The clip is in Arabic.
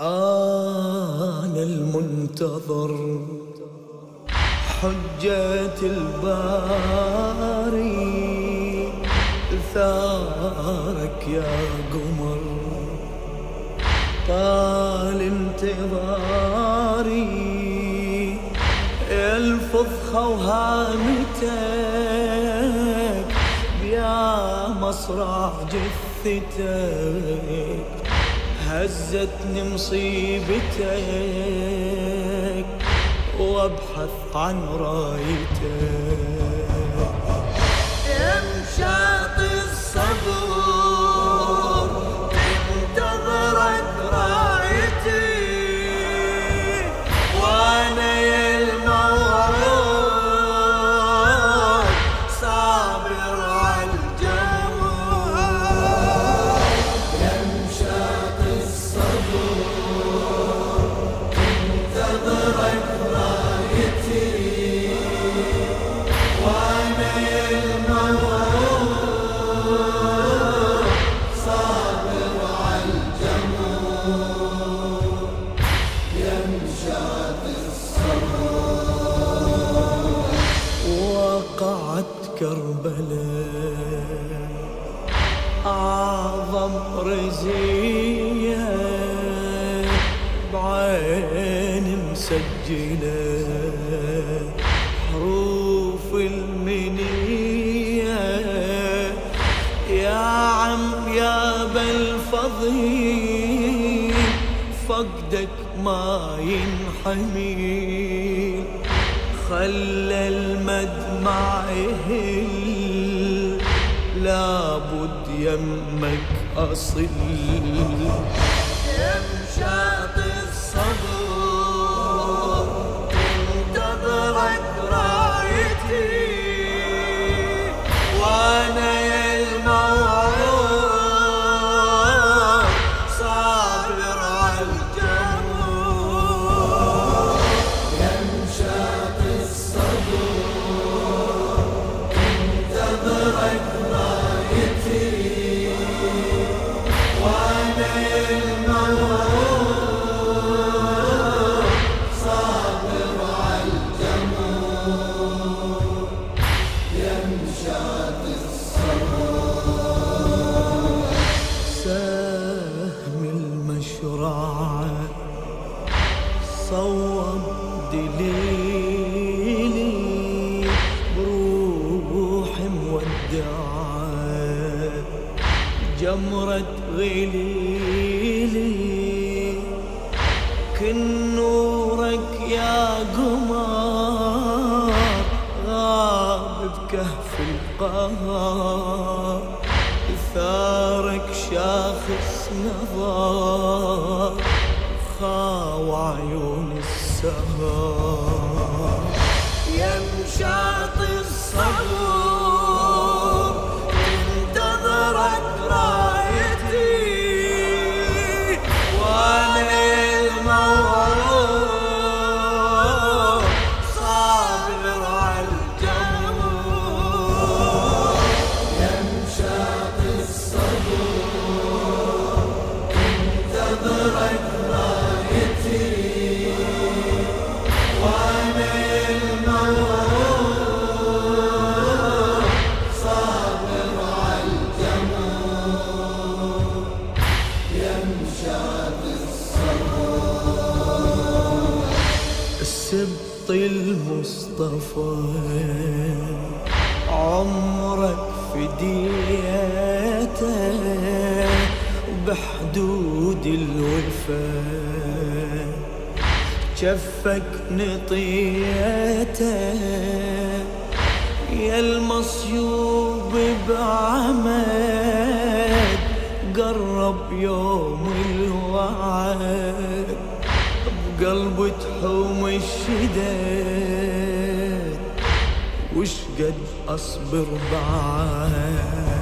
أنا المنتظر حجة الباري ثارك يا قمر طال انتظاري ألف فضخة وهامتك يا مصرع جثتك هزتني مصيبتك وابحث عن رايتك امشاط الصبور انتظرت رايتي وانا يا الموعود صابر على الجمر امشاط الصبور انتظرت رايتي وانا يا الموعود صابر على الجمر يمشاط الصبور وقعت كربلاء أعظم رزية بعين مسجلة حروف المنية يا عم يا بالفضيل فقدك ما ينحمي خلى المدمع يهل لابد يمك أصل يمشاط الصبور انتظرت رايتي وانا يا الموعود صابر على الجمر يمشاط الصبور انتظرت رايتي وانا يا الموعود صابر على الجمر يمشاط الصبور سهم المشرعة صوب دليلي بروحي مودعة جمرة غليلي كن نورك يا قمر غاب بكهف القهر ثارك شاخص نظر خاوى عيون السهر يا مشاط الصبور انتظرت رايتي وانا يا الموعود صابر على الجمر يا مشاط الصبور انتظرت رايتي وانا يا الموعود صابر على الجمر يمشاط الصبور السبط المصطفى عمرك فديته بحدود الوفاء جفك نطيته يا المصيوب بعمد قرب يوم الوعد بقلب تحوم الشداد وش قد أصبر بعد.